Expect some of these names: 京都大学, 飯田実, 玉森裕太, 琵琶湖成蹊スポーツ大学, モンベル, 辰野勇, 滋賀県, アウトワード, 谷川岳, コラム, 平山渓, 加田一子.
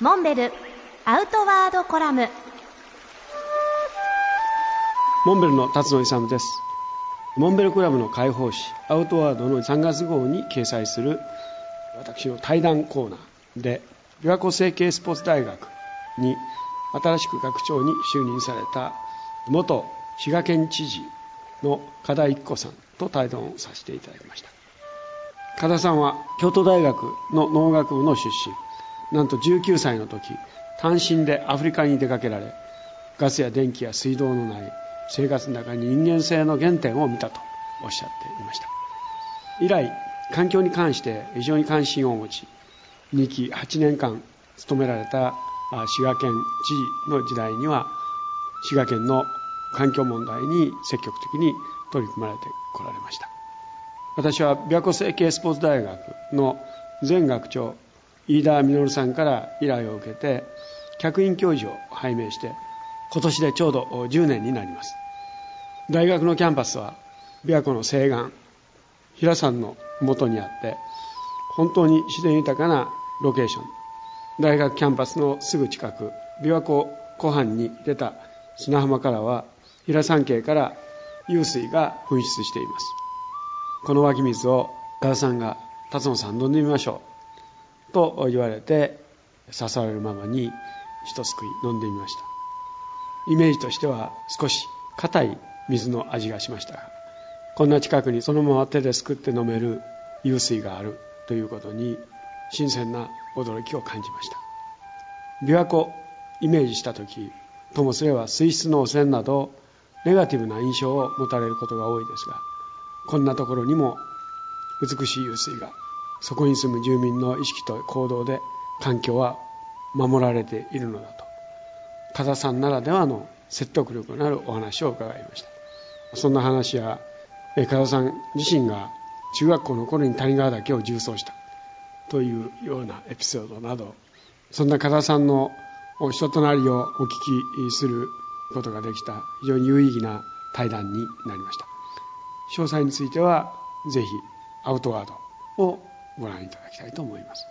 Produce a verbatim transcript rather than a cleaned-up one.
モンベルアウトワードコラム。モンベルの辰野勇です。モンベルクラブの開放誌アウトワードのさんがつ号に掲載する私の対談コーナーで、琵琶湖成蹊スポーツ大学に新しく学長に就任された元滋賀県知事の加田一子さんと対談をさせていただきました。加田さんは京都大学の農学部の出身、なんとじゅうきゅうさいの時単身でアフリカに出かけられ、ガスや電気や水道のない生活の中に人間性の原点を見たとおっしゃっていました。以来環境に関して非常に関心を持ち、にきはちねんかん勤められた滋賀県知事の時代には滋賀県の環境問題に積極的に取り組まれてこられました。私は琵琶湖成蹊スポーツ大学の前学長飯田実さんから依頼を受けて客員教授を拝命して、今年でちょうどじゅうねんになります。大学のキャンパスは琵琶湖の西岸平山の元にあって、本当に自然豊かなロケーション、大学キャンパスのすぐ近く琵琶湖湖畔に出た砂浜からは平山渓から湧水が噴出しています。この湧き水を加田さんが辰野さん飲んでみましょうと言われて、誘われるままに一すくい飲んでみました。イメージとしては少し硬い水の味がしましたが、こんな近くにそのまま手ですくって飲める湧水があるということに新鮮な驚きを感じました。琵琶湖イメージした時ともすれば水質の汚染などネガティブな印象を持たれることが多いですが、こんなところにも美しい湧水が、そこに住む住民の意識と行動で環境は守られているのだと、加田さんならではの説得力のあるお話を伺いました。そんな話や加田さん自身が中学校の頃に谷川岳を縦走したというようなエピソードなど、そんな加田さんのお人となりをお聞きすることができた非常に有意義な対談になりました。詳細についてはぜひアウトワードをご覧いただきたいと思います。